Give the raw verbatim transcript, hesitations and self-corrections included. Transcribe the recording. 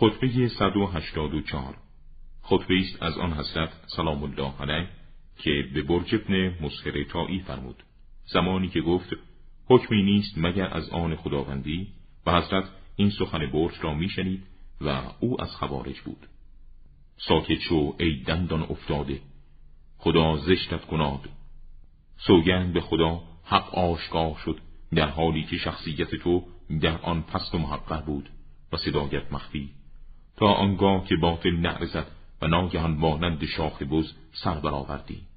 خطبه صد و هشتاد و چهار خطبه است از آن حضرت سلام الله علیه که به برج ابن مسهر طایی فرمود، زمانی که گفت حکمی نیست مگر از آن خداوندی، و حضرت این سخن برج را می شنید و او از خوارج بود. ساکت شو ای دندان افتاده، خدا زشتت کناد. سوگند به خدا حق آشکار شد، در حالی که شخصیت تو در آن پست و محقر بود و صدایت مخفی، تا آنگاه که باطل نعرزد و ناگهان مانند شاخ بز سر برآوردی.